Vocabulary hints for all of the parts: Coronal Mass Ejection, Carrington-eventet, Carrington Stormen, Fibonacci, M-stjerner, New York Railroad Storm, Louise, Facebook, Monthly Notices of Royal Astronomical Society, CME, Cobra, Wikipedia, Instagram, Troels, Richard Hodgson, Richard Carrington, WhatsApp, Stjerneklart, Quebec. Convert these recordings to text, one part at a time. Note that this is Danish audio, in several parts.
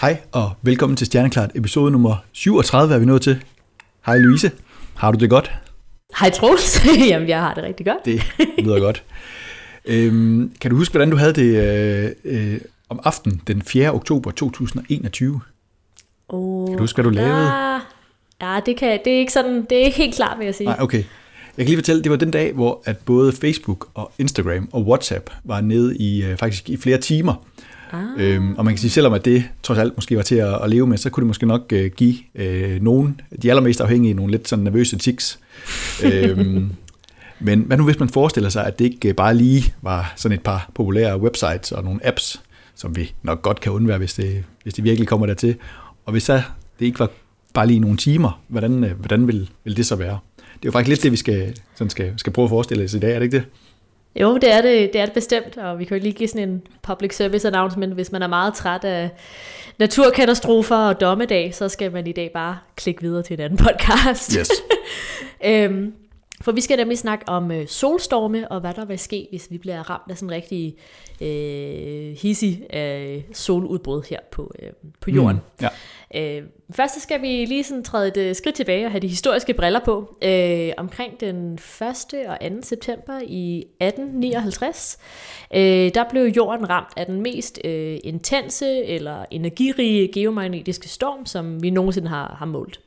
Hej og velkommen til Stjerneklart, episode nummer 37 er vi nået til. Hej Louise, har du det godt? Hej Troels, jamen jeg har det rigtig godt. Det lyder godt. Kan du huske, hvordan du havde det om aftenen den 4. oktober 2021? Kan du huske, hvad du lavede? Ja, det er ikke sådan, det er ikke helt klart, vil jeg sige. Nej, okay. Jeg kan lige fortælle, det var den dag, hvor at både Facebook og Instagram og WhatsApp var nede i faktisk i flere timer. Og man kan sige, selvom at det trods alt måske var til at leve med, så kunne det måske nok give nogen, de allermest afhængige, nogle lidt sådan nervøse tics. Men hvad nu, hvis man forestiller sig, at det ikke bare lige var sådan et par populære websites og nogle apps, som vi nok godt kan undvære, hvis det virkelig kommer dertil. Og hvis så det ikke var bare lige nogle timer, hvordan vil det så være? Det er jo faktisk lidt det, vi skal prøve at forestille os i dag, er det ikke det? Jo, det er det bestemt, og vi kan jo lige give sådan en public service announcement, hvis man er meget træt af naturkatastrofer og dommedag, så skal man i dag bare klikke videre til en anden podcast. Yes. For vi skal nemlig snakke om solstorme, og hvad der vil ske, hvis vi bliver ramt af sådan en rigtig hissig soludbrud her på jorden. Ja. Først så skal vi lige sådan træde et skridt tilbage og have de historiske briller på. Omkring den 1. og 2. september i 1859, der blev jorden ramt af den mest intense eller energirige geomagnetiske storm, som vi nogensinde har målt.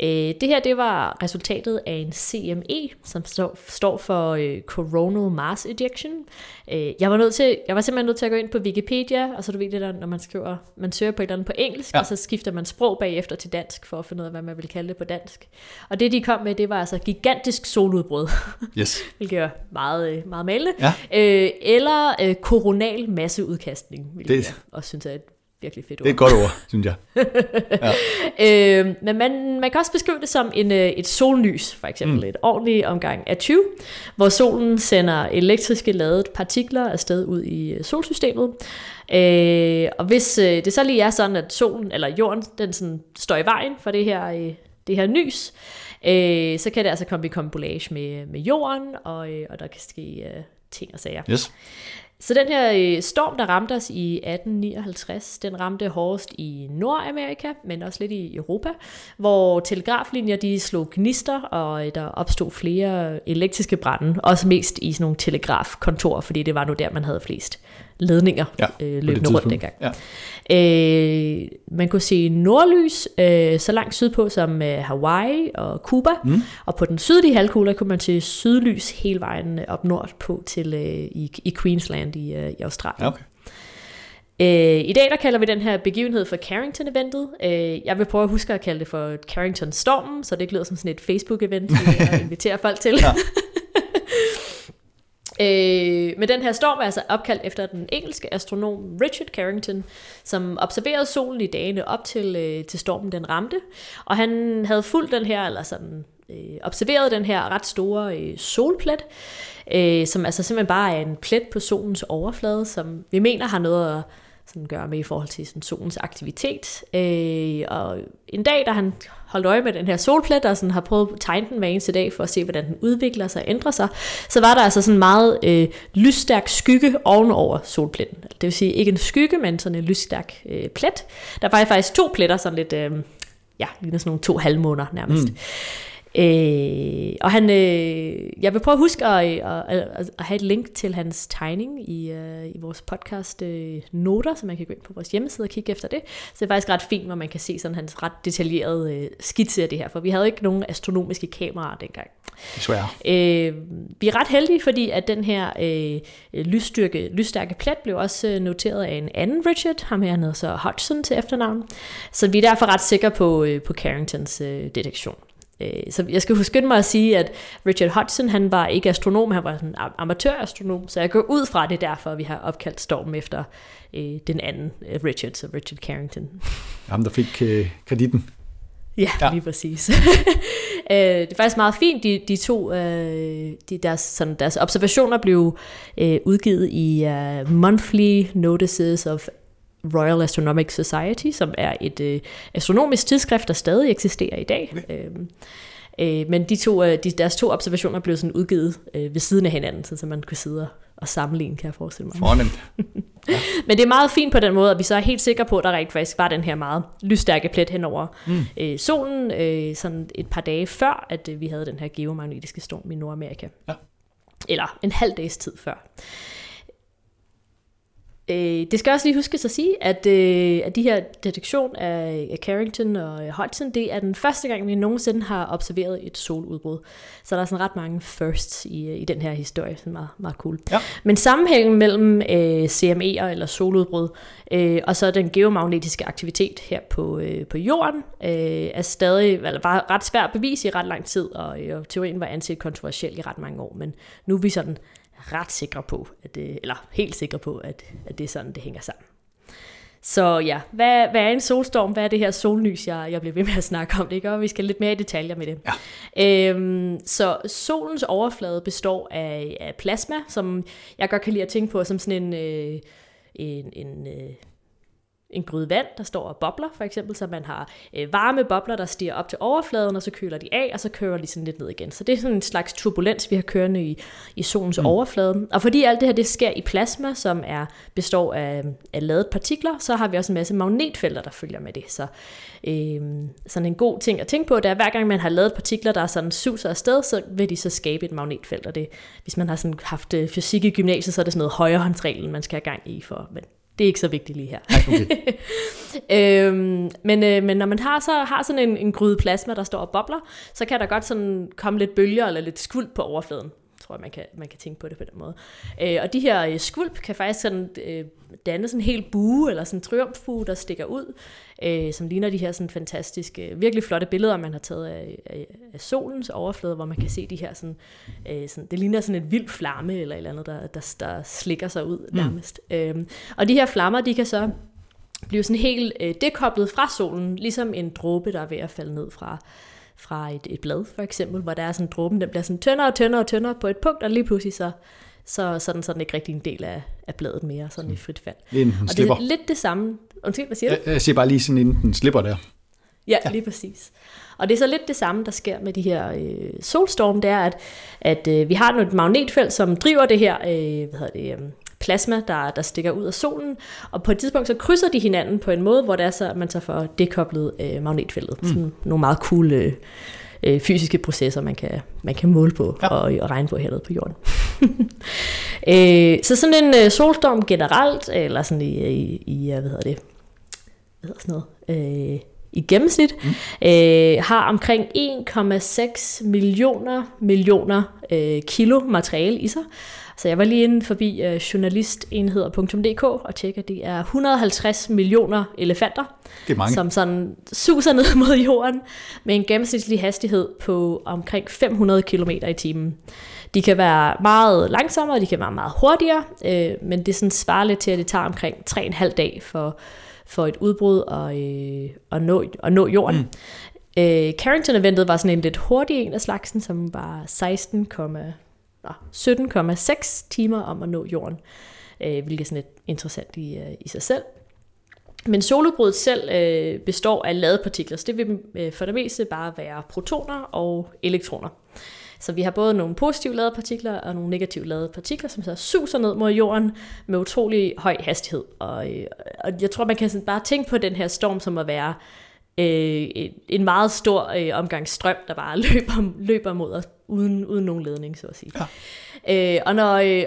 Det her, det var resultatet af en CME, som står for Coronal Mass Ejection. Jeg var simpelthen nødt til at gå ind på Wikipedia, og så du ved det der, når man søger på et eller andet på engelsk, ja. Og så skifter man sprog bagefter til dansk, for at finde ud af, hvad man vil kalde det på dansk. Og det, de kom med, det var altså gigantisk soludbrud, yes. Hvilket er meget, meget malende, ja. Eller koronal masseudkastning, hvilket jeg også synes er et virkelig fedt ord. Det er et godt ord, synes jeg. Ja. Men man kan også beskrive det som et sollys, for eksempel et ordentligt omgang af 20, hvor solen sender elektriske ladede partikler afsted ud i solsystemet. Og hvis det så lige er sådan, at solen eller jorden den sådan står i vejen for det her nys, så kan det altså komme i karambolage med jorden, og der kan ske ting og sager. Yes. Så den her storm, der ramte os i 1859, den ramte hårdest i Nordamerika, men også lidt i Europa, hvor telegraflinjer de slog gnister, og der opstod flere elektriske brande, også mest i sådan nogle telegrafkontorer, fordi det var nu der, man havde flest ledninger løbende rundt dengang. Ja. Man kunne se nordlys så langt sydpå som Hawaii og Cuba, og på den sydlige halvkugle kunne man se sydlys hele vejen op nordpå til i Queensland i Australien. Okay. I dag der kalder vi den her begivenhed for Carrington-eventet. Jeg vil prøve at huske at kalde det for Carrington Stormen, så det ikke lyder som sådan et Facebook-event, jeg inviterer folk til. Ja. Men den her storm er altså opkaldt efter den engelske astronom Richard Carrington, som observerede solen i dagene op til stormen den ramte, og han havde fulgt den her, eller sådan observeret den her ret store solplet, som altså simpelthen bare er en plet på solens overflade, som vi mener har noget at sådan gøre med i forhold til sådan solens aktivitet. Og en dag, da han holdt øje med den her solplet, og sådan har prøvet at tegne den hver eneste dag, for at se, hvordan den udvikler sig og ændrer sig, så var der altså sådan en meget lysstærk skygge ovenover solpletten. Det vil sige, ikke en skygge, men sådan en lysstærk plet. Der var faktisk to pletter, sådan lidt, ligner sådan nogle to halvmåner nærmest. Og han, jeg vil prøve at huske at have et link til hans tegning i vores podcast noter, så man kan gå ind på vores hjemmeside og kigge efter det. Så det er faktisk ret fint, hvor man kan se sådan hans ret detaljerede skitse af det her, for vi havde ikke nogen astronomiske kameraer dengang. Desværre. Vi er ret heldige, fordi at den her lysstærke plet blev også noteret af en anden Richard, ham her hedder så Hodgson til efternavn, så vi er derfor ret sikre på Carringtons detektion. Så jeg skal huske mig at sige, at Richard Hodgson, han var ikke astronom, han var en amatørastronom, så jeg går ud fra det derfor, at vi har opkaldt stormen efter den anden Richard, så Richard Carrington. Ham, der fik kreditten. Ja, lige præcis. Det er faktisk meget fint, de to, deres observationer blev udgivet i Monthly Notices of Royal Astronomical Society, som er et astronomisk tidsskrift, der stadig eksisterer i dag. Okay. Men deres to observationer blev sådan udgivet ved siden af hinanden, så man kunne sidde at sammenligne, kan jeg forestille mig. Fornemt. Ja. Men det er meget fint på den måde, at vi så er helt sikre på, at der rent faktisk var den her meget lysstærke plet henover solen, sådan et par dage før, at vi havde den her geomagnetiske storm i Nordamerika. Ja. Eller en halv dags tid før. Det skal også lige huskes at sige, at de her detektion af Carrington og Hodgson, det er den første gang, vi nogensinde har observeret et soludbrud. Så der er sådan ret mange firsts i den her historie, så meget, meget cool. Ja. Men sammenhængen mellem CME'er eller soludbrud og så den geomagnetiske aktivitet her på jorden er stadig var ret svært at bevise i ret lang tid, og teorien var anset kontroversiel i ret mange år, men nu er vi sådan ret sikre på, at det er sådan, det hænger sammen. Så ja, hvad er en solstorm? Hvad er det her sollys, jeg bliver ved med at snakke om? Det gør, vi skal lidt mere i detaljer med det. Ja. Så solens overflade består af plasma, som jeg godt kan lide at tænke på som sådan en gryde vand, der står og bobler, for eksempel, så man har varme bobler, der stiger op til overfladen, og så køler de af, og så kører de sådan lidt ned igen. Så det er sådan en slags turbulens, vi har kørende i solens overflade. Og fordi alt det her, det sker i plasma, som består af ladede partikler, så har vi også en masse magnetfelter, der følger med det. Så sådan en god ting at tænke på, det er, at hver gang man har ladet partikler, der sådan suser afsted, så vil de så skabe et magnetfelt. Og det, hvis man har sådan haft fysik i gymnasiet, så er det sådan noget højrehåndsreglen, man skal have gang i for. Det er ikke så vigtigt lige her. Okay. men når man har sådan en gryde plasma, der står og bobler, så kan der godt sådan komme lidt bølger eller lidt skvulp på overfladen. Jeg tror, man kan tænke på det på den måde. Og de her skvulp kan faktisk sådan, danne sådan en hel bue, eller sådan en triumfbue, der stikker ud, som ligner de her sådan fantastiske, virkelig flotte billeder, man har taget af solens overflade, hvor man kan se de her sådan, det ligner sådan en vild flamme, eller et eller andet, der slikker sig ud nærmest. Og de her flammer, de kan så blive sådan helt dekoblet fra solen, ligesom en dråbe, der er ved at falde ned fra et blad, for eksempel, hvor der er sådan en dråben, den bliver sådan tyndere og tyndere og tyndere på et punkt, og lige pludselig så er den ikke rigtig en del af bladet mere, sådan i frit fald. Inden den slipper. Og det er lidt det samme. Undskyld, hvad siger du? Jeg siger bare lige sådan, inden den slipper der. Ja, lige præcis. Og det er så lidt det samme, der sker med de her solstorme, det er, at vi har nu et magnetfelt, som driver det her, plasma, der stikker ud af solen, og på et tidspunkt så krydser de hinanden på en måde, hvor det er så, at man så får dekoblet magnetfeltet. Sådan nogle meget cool fysiske processer, man kan måle på og regne på hernede på jorden. Så sådan en solstorm generelt, eller sådan i gennemsnit, har omkring 1,6 millioner kilo materiale i sig. Så jeg var lige inde forbi journalistenheder.dk og tjekker, at det er 150 millioner elefanter, som sådan suser ned mod jorden med en gennemsnitlig hastighed på omkring 500 km/t. De kan være meget langsommere, de kan være meget hurtigere, men det sådan svarer lidt til, at det tager omkring 3,5 dage for et udbrud at nå jorden. Carrington-eventet var sådan en lidt hurtig en af slagsen, som var 17,6 timer om at nå jorden, hvilket er sådan lidt interessant i sig selv. Men soludbruddet selv består af ladede partikler, så det vil for det meste bare være protoner og elektroner. Så vi har både nogle positivt ladede partikler og nogle negativt ladede partikler, som så suser ned mod jorden med utrolig høj hastighed. Og jeg tror, man kan sådan bare tænke på den her storm som at være en meget stor omgangsstrøm, der bare løber mod os uden nogen ledning, så at sige. Ja.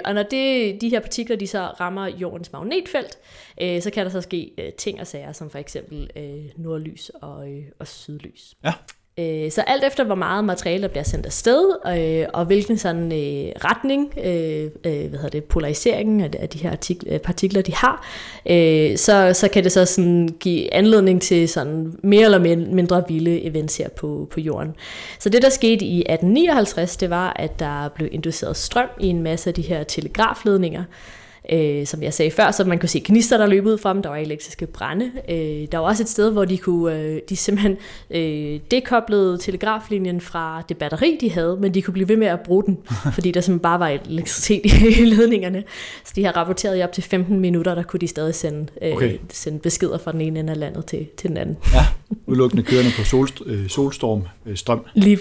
Og når de her partikler de så rammer jordens magnetfelt, så kan der så ske ting og sager, som for eksempel nordlys og sydlys. Ja. Så alt efter, hvor meget materiale der bliver sendt afsted, og hvilken sådan retning, polariseringen af de her partikler, de har, så kan det så sådan give anledning til sådan mere eller mindre vilde events her på jorden. Så det, der skete i 1859, det var, at der blev induceret strøm i en masse af de her telegrafledninger. Som jeg sagde før, så man kunne se gnister, der løb ud fra dem. Der var elektriske brande. Der var også et sted, hvor de simpelthen dekoblede telegraflinjen fra det batteri, de havde, men de kunne blive ved med at bruge den, fordi der simpelthen bare var elektricitet i ledningerne. Så de har rapporteret i op til 15 minutter, der kunne de stadig sende beskeder fra den ene ende af landet til den anden. Ja, udelukkende kørende på solstormstrøm. Det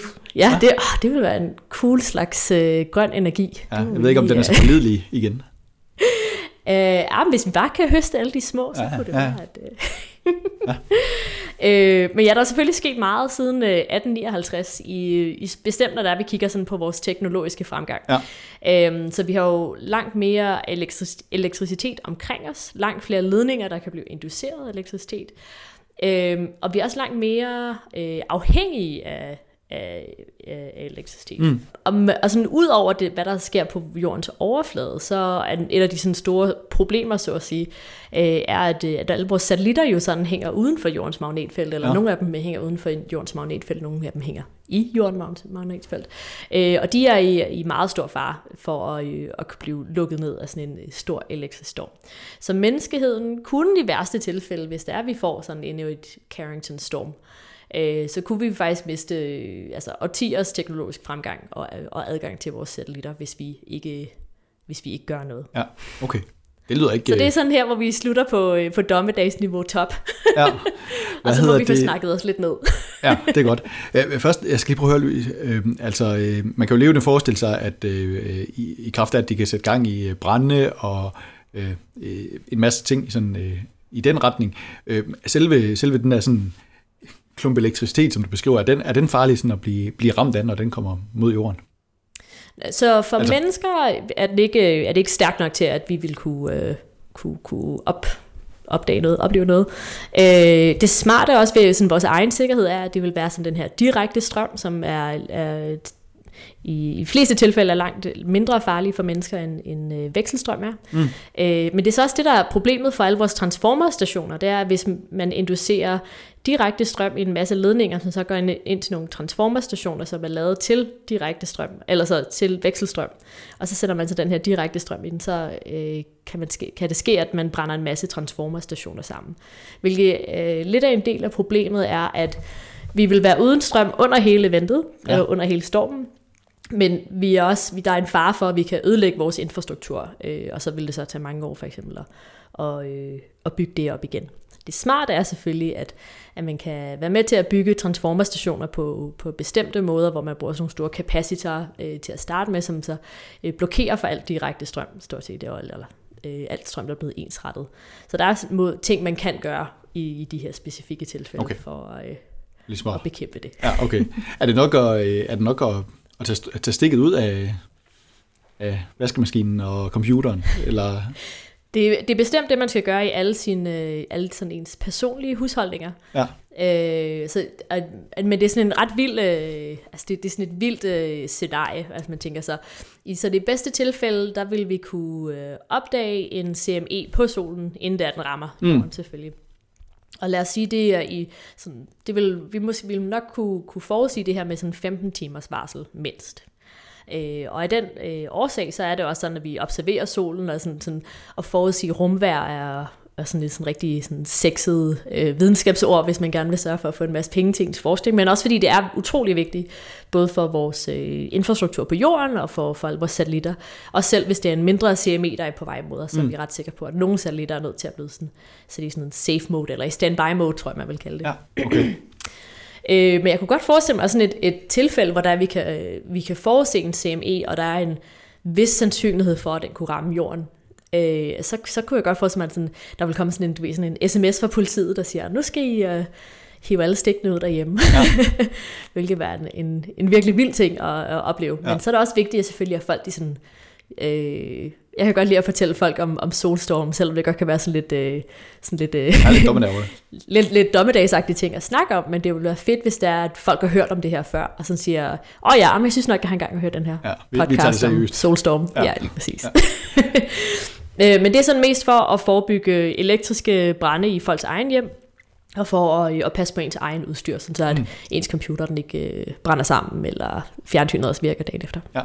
ville være en cool slags grøn energi. Ja, jeg ved ikke, om den er så pålidelig igen. Hvis vi bare kan høste alle de små, så kunne det være, at... Men ja, der er selvfølgelig sket meget siden 1859, i bestemt når vi kigger sådan på vores teknologiske fremgang. Ja. Så vi har jo langt mere elektricitet omkring os, langt flere ledninger, der kan blive induceret elektricitet. Og vi er også langt mere afhængige af elektricitet. Mm. Og sådan ud over det, hvad der sker på jordens overflade, så er et af de sådan store problemer, så at sige, er, at alle vores satellitter jo sådan hænger uden for jordens magnetfelt, eller nogle af dem hænger uden for jordens magnetfelt, nogle af dem hænger i jordens magnetfelt. Og de er i meget stor fare for at blive lukket ned af sådan en stor elektrisk storm. Så menneskeheden kunne i værste tilfælde, hvis det er, vi får sådan endnu et Carrington storm, så kunne vi faktisk miste årtiers teknologisk fremgang og adgang til vores satellitter, hvis vi ikke gør noget. Ja, okay. Det lyder ikke... Så det er sådan her, hvor vi slutter på dommedagsniveau top. Ja. Og så må vi få snakket os lidt ned. Ja, det er godt. Først, jeg skal lige prøve at høre, Louise. Man kan jo levende forestille sig, at i kraft af, at de kan sætte gang i brande og en masse ting sådan, i den retning. Selve den der sådan... klump elektricitet, som du beskriver, er den farlig sådan at blive ramt af, når den kommer mod jorden? Så for mennesker er det ikke stærkt nok til, at vi vil kunne opdage noget, opleve noget. Det smarte også ved sådan vores egen sikkerhed er, at det vil være sådan den her direkte strøm, som er i fleste tilfælde er langt mindre farlige for mennesker, end vekselstrøm er. Mm. Men det er så også det, der er problemet for alle vores transformerstationer. Det er, hvis man inducerer direkte strøm i en masse ledninger, som så går ind til nogle transformerstationer, som er lavet til direkte strøm, eller så til vekselstrøm. Og så sætter man så den her direkte strøm ind, så kan det ske, at man brænder en masse transformerstationer sammen. Hvilket lidt af en del af problemet er, at vi vil være uden strøm under hele eventet, under hele stormen, men vi er også, der er en fare for, at vi kan ødelægge vores infrastruktur, og så vil det så tage mange år for eksempel at bygge det op igen. Det smarte er selvfølgelig, at man kan være med til at bygge transformerstationer på bestemte måder, hvor man bruger sådan nogle store kapacitorer til at starte med, som så blokerer for alt direkte strøm, stort set, eller alt strøm, der er blevet ensrettet. Så der er ting, man kan gøre i de her specifikke tilfælde for at bekæmpe det. Ja, okay. Er det nok at tage stikket ud af vaskemaskinen og computeren? Eller... Det er bestemt det, man skal gøre i alle sådan ens personlige husholdninger. Ja. Men det er sådan en ret vild, det er sådan et vildt scenarie, altså man tænker sig. Så det bedste tilfælde, der vil vi kunne opdage en CME på solen, inden da den rammer jorden, selvfølgelig. Og lad os sige, det er vi vil nok kunne forudsige det her med sådan 15 timers varsel mindst. Og af den årsag, så er det også sådan, at vi observerer solen og forudsige rumvejr er sådan et rigtig sådan sexet videnskabsord, hvis man gerne vil sørge for at få en masse penge til ens forskning, men også fordi det er utrolig vigtigt, både for vores infrastruktur på jorden og for alle vores satellitter. Og selv hvis det er en mindre CME, der er på vej mod os, så er vi ret sikre på, at nogle satellitter er nødt til at blive sådan, så de er sådan en safe mode, eller i standby mode, tror jeg, man vil kalde det. Ja, okay. Men jeg kunne godt forestille mig sådan et tilfælde, hvor der vi kan forudse en CME, og der er en vis sandsynlighed for, at den kunne ramme jorden. Så kunne jeg godt forestille mig, at der vil komme sådan en sms fra politiet, der siger, nu skal I hive alle stikkene ud derhjemme. Ja. Hvilket var en virkelig vild ting at opleve. Ja. Men så er det også vigtigt at selvfølgelig, at folk de sådan... Jeg kan godt lide at fortælle folk om solstorm, selvom det godt kan være lidt dommedagsagtige ting at snakke om, men det ville være fedt, hvis der er, at folk har hørt om det her før, og sådan siger, men jeg synes nok, jeg har engang hørt den her podcast om solstorm. Ja, lige præcis. Ja. Men det er sådan mest for at forebygge elektriske brande i folks egen hjem, og for at passe på ens egen udstyr, så at ens computer den ikke brænder sammen, eller fjernsynet også virker dagen efter. Ja.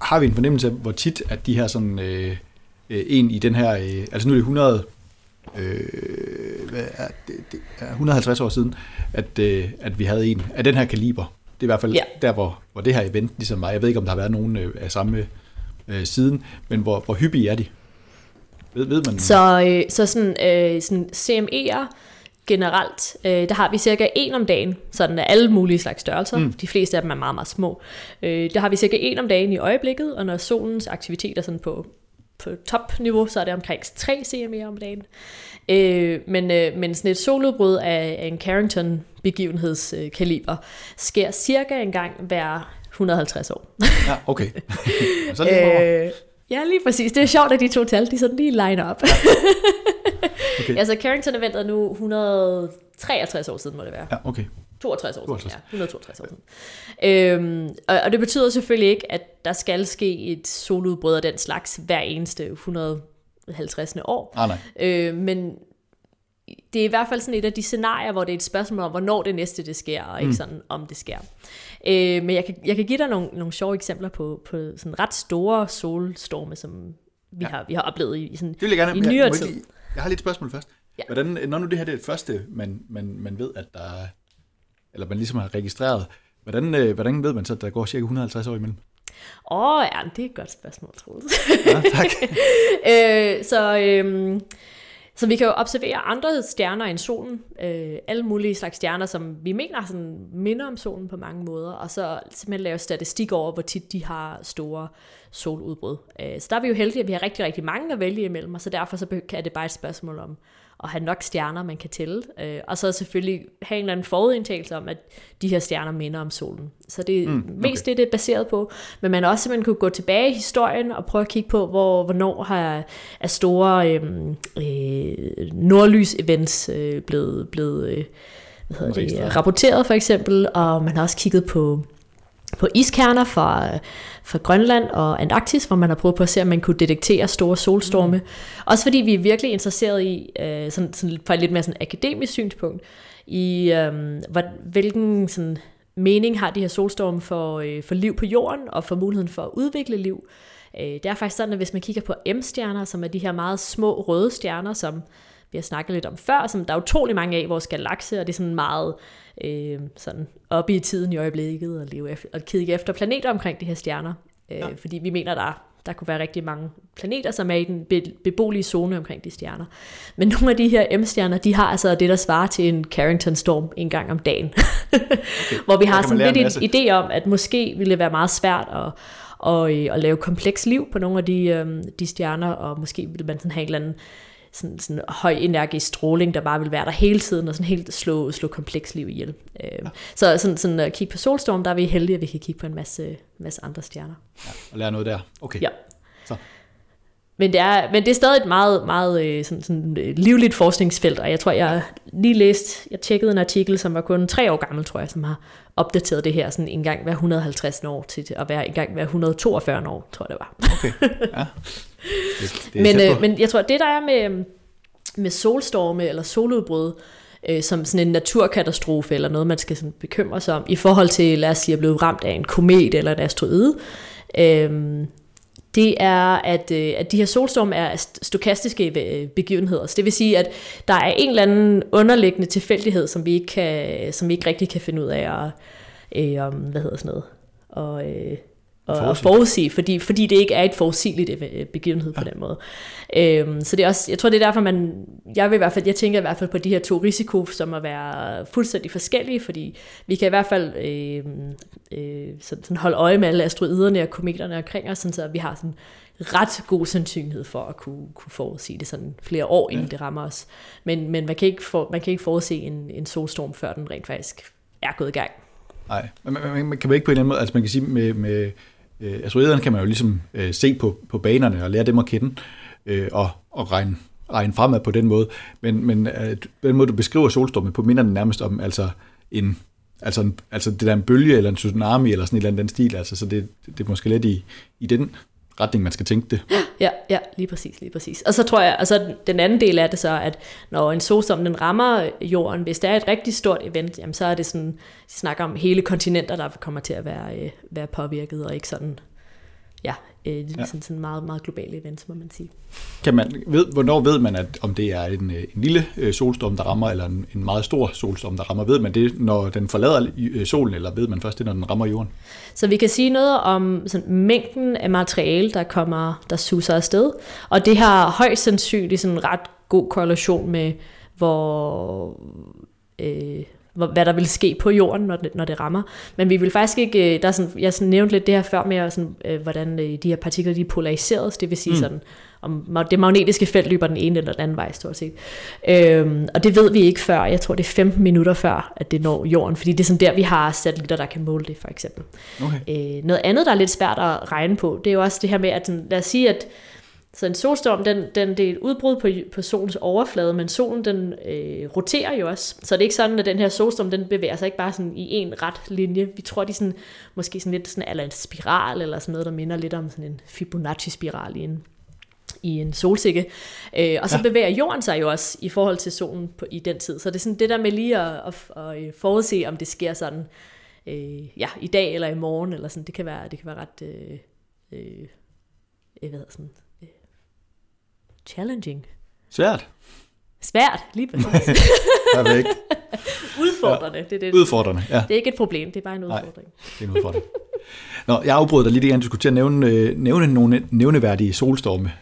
Har vi en fornemmelse af, hvor tit at de her sådan en i den her altså nu er det 100 det er 150 år siden at vi havde en af den her kaliber. Det er i hvert fald der hvor det her event ligesom var. Jeg ved ikke om der har været nogen af samme siden, men hvor hyppige er de? Ved man? Så sådan CME'er generelt, der har vi cirka en om dagen, sådan af alle mulige slags størrelser. De fleste af dem er meget, meget små. Der har vi cirka en om dagen i øjeblikket, og når solens aktiviteter sådan på på topniveau, så er det omkring 3 CME om dagen. Men sådan et soludbrud af en Carrington-begivenhedskaliber sker cirka en gang hver 150 år. Ja, okay. Så lige ja, lige præcis. Det er sjovt, at de to tal, de sådan lige liner op. Okay. Altså Carrington-eventet er nu 163 år siden, må det være. Ja, okay. 62 år siden, ja. 162 år siden. Og det betyder selvfølgelig ikke, at der skal ske et soludbrud af den slags hver eneste 150. år. Ah, nej. Men det er i hvert fald sådan et af de scenarier, hvor det er et spørgsmål om, hvornår det næste det sker, og ikke sådan, om det sker. Men jeg kan give dig nogle sjove eksempler på sådan ret store solstorme, som vi har oplevet i sådan i nyere tid. Jeg har lige et spørgsmål først. Ja. Hvordan, når nu det her det er det første, man ved, at der eller man ligesom har registreret, hvordan ved man så, at der går cirka 150 år imellem? Ja, det er et godt spørgsmål, Troels. Ja, tak. Så vi kan jo observere andre stjerner end solen, alle mulige slags stjerner, som vi mener sådan, minder om solen på mange måder, og så simpelthen lave statistik over, hvor tit de har store soludbrud. Så der er vi jo heldige, at vi har rigtig, rigtig mange at vælge imellem, og så derfor så er det bare et spørgsmål om at have nok stjerner, man kan tælle, og så selvfølgelig have en eller anden forudindtagelse om, at de her stjerner minder om solen. Så det er mest det er baseret på, men man også simpelthen kunne gå tilbage i historien og prøve at kigge på, hvornår er store nordlys-events blevet rapporteret for eksempel, og man har også kigget på iskerner fra Grønland og Antarktis, hvor man har prøvet på at se, om man kunne detektere store solstorme. Også fordi vi er virkelig interesseret i, sådan fra et lidt mere sådan akademisk synspunkt, i hvilken sådan mening har de her solstorme for liv på jorden og for muligheden for at udvikle liv. Det er faktisk sådan, at hvis man kigger på M-stjerner, som er de her meget små røde stjerner, som vi har snakket lidt om før, som der er utrolig mange af i vores galakse, og det er sådan meget sådan oppe i tiden i øjeblikket at leve efter, og kigge efter planeter omkring de her stjerner. Fordi vi mener, der kunne være rigtig mange planeter, som er i den beboelige zone omkring de stjerner. Men nogle af de her M-stjerner, de har altså det, der svarer til en Carrington Storm en gang om dagen. Okay. Hvor vi har sådan lidt en idé om, at måske ville det være meget svært at lave kompleks liv på nogle af de stjerner, og måske ville man sådan have en eller anden sådan høj energisk stråling, der bare vil være der hele tiden, og sådan helt slå kompleks liv ihjel. Så sådan at kigge på solstorm, der er vi heldige, at vi kan kigge på en masse andre stjerner. Ja, og lære noget der. Okay. Ja. Så. Men det er stadig et meget, meget sådan livligt forskningsfelt, og jeg tror, jeg lige læste, jeg tjekkede en artikel, som var kun 3 år gammel, tror jeg, som har opdateret det her sådan en gang hver 150 år til at være en gang hver 142 år, tror jeg det var. Okay, ja. Men jeg tror, det der er med solstorme eller soludbrud, som sådan en naturkatastrofe eller noget, man skal sådan bekymre sig om, i forhold til, lad os sige, at blive ramt af en komet eller en asteroide, det er, at de her solstorme er stokastiske begivenheder. Så det vil sige, at der er en eller anden underliggende tilfældighed, som vi ikke rigtig kan finde ud af at forudsige, fordi det ikke er et forudsigeligt begivenhed på den måde. Så det er også, jeg tror, det er derfor, jeg tænker i hvert fald på de her 2 risiko, som at være fuldstændig forskellige, fordi vi kan i hvert fald sådan holde øje med alle asteroiderne og kometerne omkring os, så vi har sådan ret god sandsynlighed for at kunne forudsige det sådan flere år, inden det rammer os. Men man kan ikke forudse en solstorm, før den rent faktisk er gået i gang. Nej, man kan ikke på en eller anden måde, altså man kan sige med asteroiderne kan man jo ligesom se på banerne og lære dem at kende og regne fremad på den måde. Men den måde, du beskriver solstormen på, minder den nærmest om altså det der en bølge eller en tsunami eller sådan et eller andet den stil. Altså, så det er måske lidt i den retning, man skal tænke det. Ja, lige præcis. Og så tror jeg, altså den anden del af det så, at når en solstorm den rammer jorden, hvis der er et rigtig stort event, jamen, så er det sådan, de snakker om hele kontinenter, der kommer til at være påvirket, og ikke sådan, sådan meget, meget globale events, må man sige. Hvornår ved man, at om det er en lille solstorm, der rammer, eller en meget stor solstorm, der rammer? Ved man det, når den forlader solen, eller ved man først det, når den rammer jorden? Så vi kan sige noget om sådan, mængden af materiale, der suser afsted, og det har højst sandsynligt sådan en ret god korrelation med, hvad der vil ske på jorden, når det rammer. Men vi vil faktisk ikke... Jeg nævnte lidt det her før med, hvordan de her partikler de er polariseret. Det vil sige sådan, om det magnetiske felt løber den ene eller den anden vej stort set. Og det ved vi ikke før, jeg tror det er 15 minutter før, at det når jorden, fordi det er sådan der, vi har satellitter, der kan måle det for eksempel. Okay. Noget andet, der er lidt svært at regne på, det er jo også det her med, at lad os sige, at så en solstorm, det er et udbrud på solens overflade, men solen roterer jo også. Så det er ikke sådan, at den her solstorm, den bevæger sig ikke bare sådan i en ret linje. Vi tror, de sådan, måske sådan lidt sådan, eller en spiral, eller sådan noget, der minder lidt om sådan en Fibonacci-spiral i en solsikke. Og så bevæger jorden sig jo også i forhold til solen i den tid. Så det er sådan det der med lige at forudse, om det sker sådan i dag eller i morgen, eller sådan. Det kan være ret... challenging. Svært, lige præcis. Perfekt. Udfordrende. Ja. Det. Udfordrende, ja. Det er ikke et problem, det er bare en udfordring. Nej, det er en udfordring. Nå, jeg afbrød dig lige det, du skulle til at nævne nogle nævneværdige solstorme.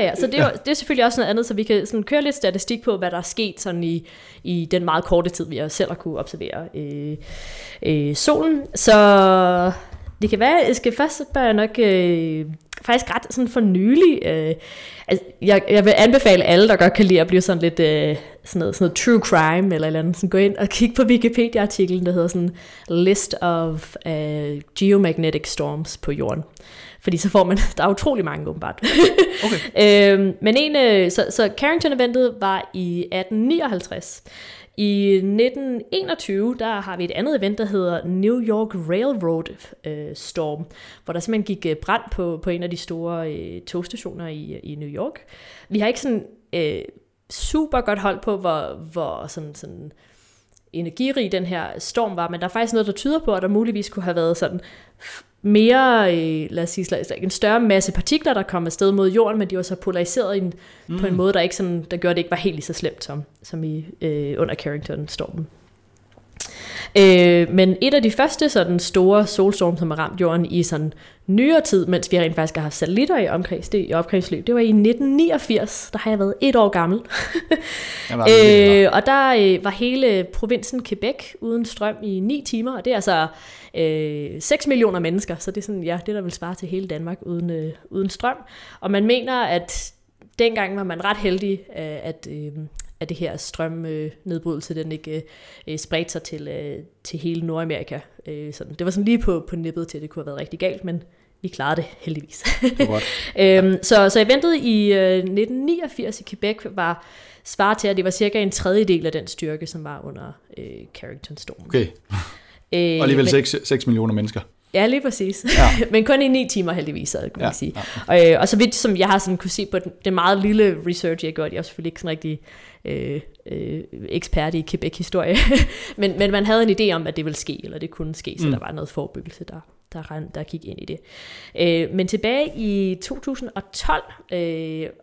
Ja. Så det er selvfølgelig også noget andet, så vi kan sådan køre lidt statistik på, hvad der er sket sådan i den meget korte tid, vi selv har kunne observere solen. Så det kan være, jeg skal først bare nok... Faktisk ret sådan for nylig. Altså, jeg vil anbefale alle, der godt kan lide at blive sådan lidt sådan noget true crime eller andet. Sådan gå ind og kigge på Wikipedia-artiklen, der hedder sådan List of Geomagnetic Storms på jorden. Fordi så får man, der er utrolig mange åbenbart. Okay. Men så Carrington-eventet var i 1859. I 1921, der har vi et andet event, der hedder New York Railroad Storm, hvor der simpelthen gik brand på en af de store togstationer i New York. Vi har ikke sådan super godt hold på, hvor sådan energirig den her storm var, men der er faktisk noget, der tyder på, at der muligvis kunne have været sådan mere, lad os sige, en større masse partikler, der kom afsted mod jorden, men de var så polariseret på en måde, der ikke sådan, der gjorde det ikke var helt lige så slemt som i under Carrington-stormen. Men et af de første sådan store solstorm, som har ramt jorden i sådan nyere tid, mens vi rent faktisk har haft satellitter i opkringsløb, det var i 1989, der har jeg været 1 år gammel. Og der var hele provinsen Quebec uden strøm i 9 timer, og det er altså 6 millioner mennesker, så det er sådan, ja, det der vil svare til hele Danmark uden strøm. Og man mener, at dengang var man ret heldig, at det her strømnedbrydelse, den ikke spredte sig til hele Nordamerika. Sådan. Det var sådan lige på nippet til, at det kunne have været rigtig galt, men vi klarede det heldigvis. Så eventet i 1989 i Quebec svarer til, at det var cirka en tredjedel af den styrke, som var under Carrington-stormen. Okay. Og alligevel 6 millioner mennesker. Ja, lige præcis. Ja. Men kun i 9 timer heldigvis, så kan man sige. Ja. Og så vidt som jeg har sådan kunne se på den meget lille research, jeg har gjort, jeg er selvfølgelig ikke sådan rigtig ekspert i Quebec-historie, men man havde en idé om, at det ville ske, eller det kunne ske, så der var noget forebyggelse, der gik ind i det. Men tilbage i 2012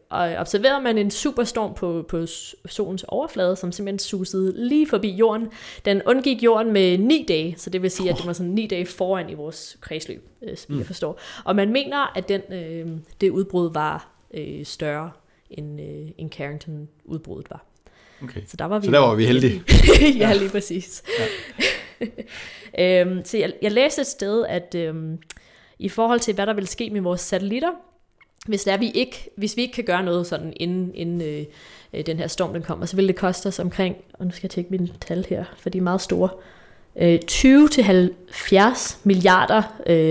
observerede man en superstorm på solens overflade, som simpelthen susede lige forbi jorden. Den undgik jorden med 9 dage, så det vil sige, at det var sådan 9 dage foran i vores kredsløb, som jeg forstår. Og man mener, at det udbrud var større, end Carrington-udbruddet var. Okay. Så der var vi heldige. Ja, lige præcis. Ja. Så jeg læste et sted, at i forhold til, hvad der vil ske med vores satellitter, hvis vi ikke kan gøre noget sådan, inden den her storm den kommer, så vil det koste os omkring, og nu skal jeg tjekke mine tal her, for de er meget store, 20-70 milliarder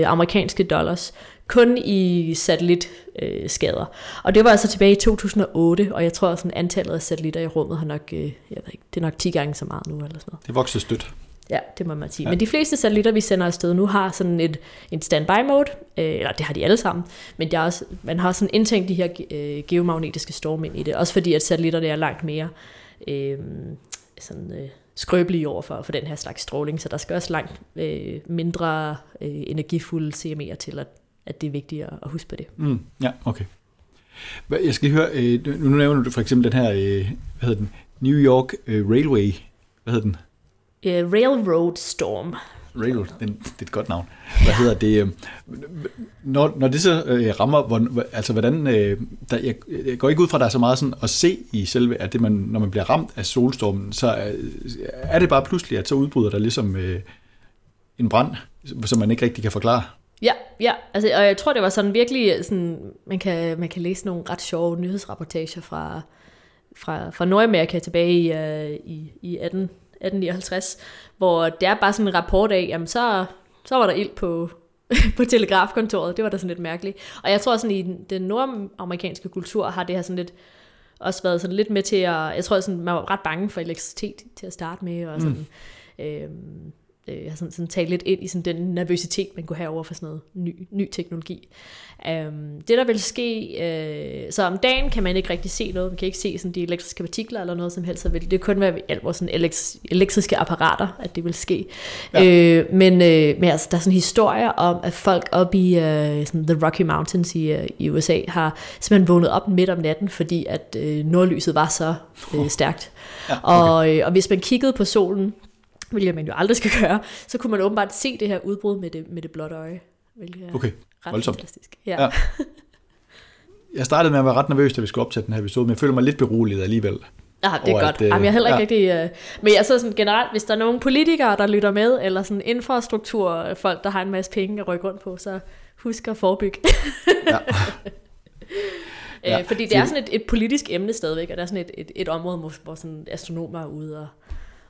amerikanske dollars, kun i satellitskader. Og det var altså tilbage i 2008, og jeg tror, at antallet af satellitter i rummet har nok, jeg ved ikke, det er nok 10 gange så meget nu. Eller sådan noget. Det vokser stødt. Ja, det må man sige. Ja. Men de fleste satellitter, vi sender afsted nu, har sådan en standby-mode, eller det har de alle sammen, men man har sådan indtænkt de her geomagnetiske storme ind i det, også fordi at satellitterne er langt mere skrøbelige over for den her slags stråling, så der skal også langt mindre energifulde CME'er til at det er vigtigt at huske på det. Mm, ja, okay. Jeg skal høre, nu nævner du for eksempel den her, hvad hedder den, New York Railway, hvad hedder den? Railroad Storm. Railroad, det er et godt navn. Hvad hedder det? Når det så rammer, hvordan, jeg går ikke ud fra, at der er så meget sådan at se i selve, at det man, når man bliver ramt af solstormen, så er det bare pludselig, at så udbryder der ligesom en brand, som man ikke rigtig kan forklare. Ja, altså, og jeg tror, det var sådan virkelig, sådan, man kan læse nogle ret sjove nyhedsrapportager fra Nordamerika tilbage i 1859, hvor det er bare sådan en rapport af, jamen så var der ild på telegrafkontoret, det var da sådan lidt mærkeligt. Og jeg tror sådan, i den nordamerikanske kultur har det her sådan lidt, også været sådan lidt med til at, jeg tror sådan, man var ret bange for elektricitet til at starte med, og sådan... sådan tale lidt ind i sådan den nervøsitet, man kunne have over for sådan noget ny teknologi. Det der vil ske, så om dagen kan man ikke rigtig se noget, man kan ikke se sådan de elektriske partikler eller noget som helst, så vil det kun være ved alt vores sådan elektriske apparater, at det vil ske. Ja. Men altså, der er sådan historier om, at folk oppe i sådan The Rocky Mountains i USA har simpelthen vågnet op midt om natten, fordi at nordlyset var så stærkt. Ja, okay. og hvis man kiggede på solen, hvilket man jo aldrig skal gøre, så kunne man åbenbart se det her udbrud med det blotte øje. Okay, ret fantastisk. Ja. Jeg startede med at være ret nervøs, da vi skulle optage den her episode, men jeg føler mig lidt beroliget alligevel. Ja, det er godt. Jamen, jeg heller ikke rigtig... Men jeg så sådan generelt, hvis der er nogle politikere, der lytter med, eller sådan infrastrukturfolk, der har en masse penge at rykke rundt på, så husk at forebygge. Ja. Fordi det er sådan et politisk emne stadigvæk, og der er sådan et område, hvor sådan astronomer er ude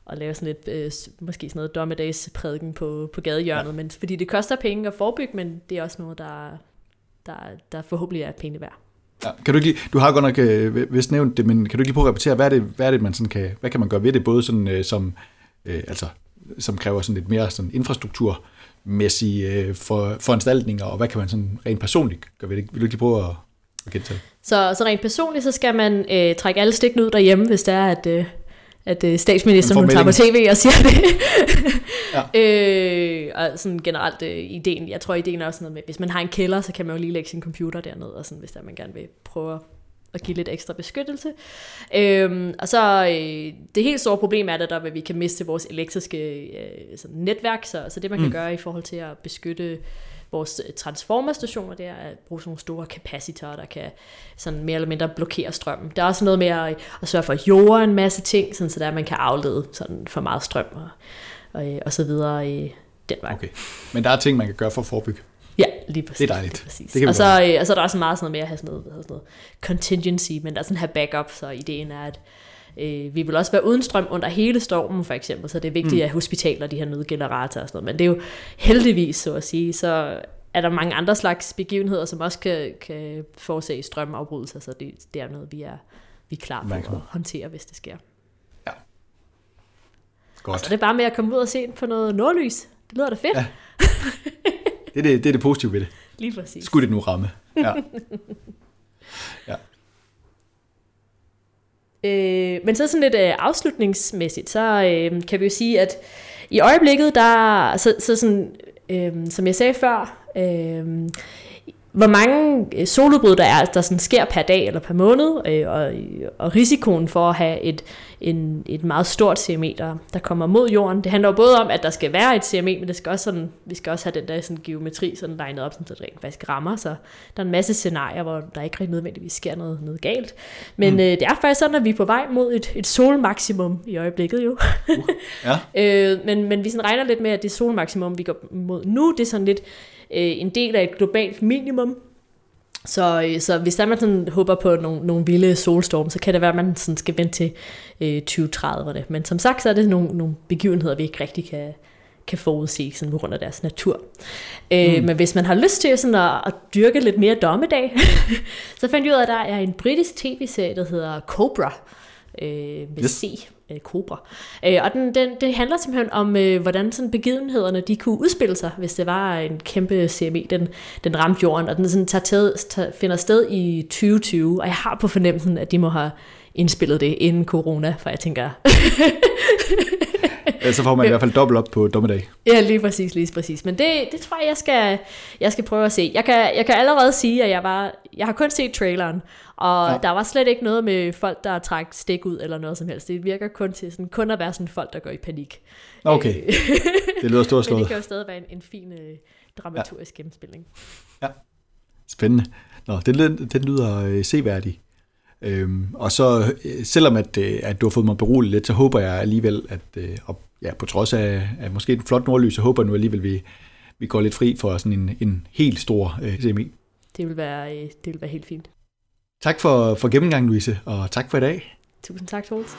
og lave sådan lidt, måske sådan noget dommedagsprædiken på gadehjørnet, men fordi det koster penge at forebygge, men det er også noget, der forhåbentlig er penge værd. Ja, kan du ikke, du har godt nok vist nævnt det, men kan du ikke lige prøve at repetere, hvad er det man sådan kan, hvad kan man gøre ved det, både sådan som kræver sådan lidt mere sådan infrastrukturmæssige foranstaltninger, og hvad kan man sådan rent personligt gøre ved det? Vil du ikke lige prøve at gentage? Så rent personligt, så skal man trække alle stikken ud derhjemme, hvis det er at statsministeren tager på tv og siger det. Og sådan generelt ideen, jeg tror ideen er også noget med, hvis man har en kælder, så kan man jo lige lægge sin computer dernede, og sådan, hvis der man gerne vil prøve at give lidt ekstra beskyttelse. Og så det helt store problem er det, at vi kan miste vores elektriske netværk, så det man kan gøre i forhold til at beskytte vores transformerstationer, det er at bruge sådan nogle store kapacitorer, der kan sådan mere eller mindre blokere strømmen. Der er også noget med at sørge for at jorde en masse ting, sådan så der man kan aflede sådan for meget strøm og så videre i den vej. Okay. Men der er ting, man kan gøre for at forebygge? Ja, lige præcis. Det er dejligt. Det og, så er der også meget sådan noget med at have sådan noget contingency, men der er sådan her backup, så ideen er, at vi vil også være uden strøm under hele stormen, for eksempel, så det er vigtigt, at hospitaler, de her nødgeneratorer og sådan noget, men det er jo heldigvis, så at sige, så er der mange andre slags begivenheder, som også kan forårsage strømafbrydelser, så det er noget, vi er klar på at håndtere, hvis det sker. Ja. Godt. Og så er det bare med at komme ud og se på noget nordlys. Det lyder da fedt. Ja. Det er det positive ved det. Lige præcis. Skulle det nu ramme. Ja. Ja. Men så sådan lidt afslutningsmæssigt, så kan vi jo sige, at i øjeblikket, der så sådan, som jeg sagde før, hvor mange soludbrud der sådan sker per dag eller per måned, og risikoen for at have et meget stort CME, der kommer mod jorden. Det handler både om, at der skal være et CME, men det skal også sådan, vi skal også have den der sådan geometri sådan legnet op, sådan, så det rent faktisk rammer. Så der er en masse scenarier, hvor der ikke rigtig nødvendigvis sker noget galt. Men det er faktisk sådan, at vi er på vej mod et solmaksimum i øjeblikket jo. Ja. Men vi sådan regner lidt med, at det solmaksimum, vi går mod nu, det er sådan lidt en del af et globalt minimum. Så hvis der man sådan håber på nogle vilde solstorme, så kan det være, at man sådan skal vente til 2030'erne. Men som sagt, så er det nogle begivenheder, vi ikke rigtig kan forudse sådan på grund af deres natur. Men hvis man har lyst til sådan at dyrke lidt mere dommedag, så fandt jeg ud af, at der er en britisk tv-serie, der hedder Cobra. Cobra. Og det handler simpelthen om, hvordan sådan begivenhederne de kunne udspille sig, hvis det var en kæmpe CME, den ramte jorden, og den sådan finder sted i 2020, og jeg har på fornemmelsen, at de må have indspillet det inden corona, for jeg tænker... Så får man i hvert fald dobbelt op på dommedag. Ja, lige præcis. Men det tror jeg skal prøve at se. Jeg kan allerede sige, at jeg har kun set traileren, og der var slet ikke noget med folk, der træk stik ud eller noget som helst. Det virker kun til sådan, kun at være sådan folk, der går i panik. Okay, det lyder storslået. Men det kan jo stadig være en fin dramaturgisk gennemspilning. Ja, spændende. Nå, den lyder seværdig. Og så selvom at du har fået mig beroliget lidt, så håber jeg alligevel, at på trods af måske en flot nordlys, så håber jeg nu alligevel, vi går lidt fri for sådan en helt stor CME. Det vil være helt fint. Tak for gennemgangen, Louise, og tak for i dag. Tusind tak, Troels.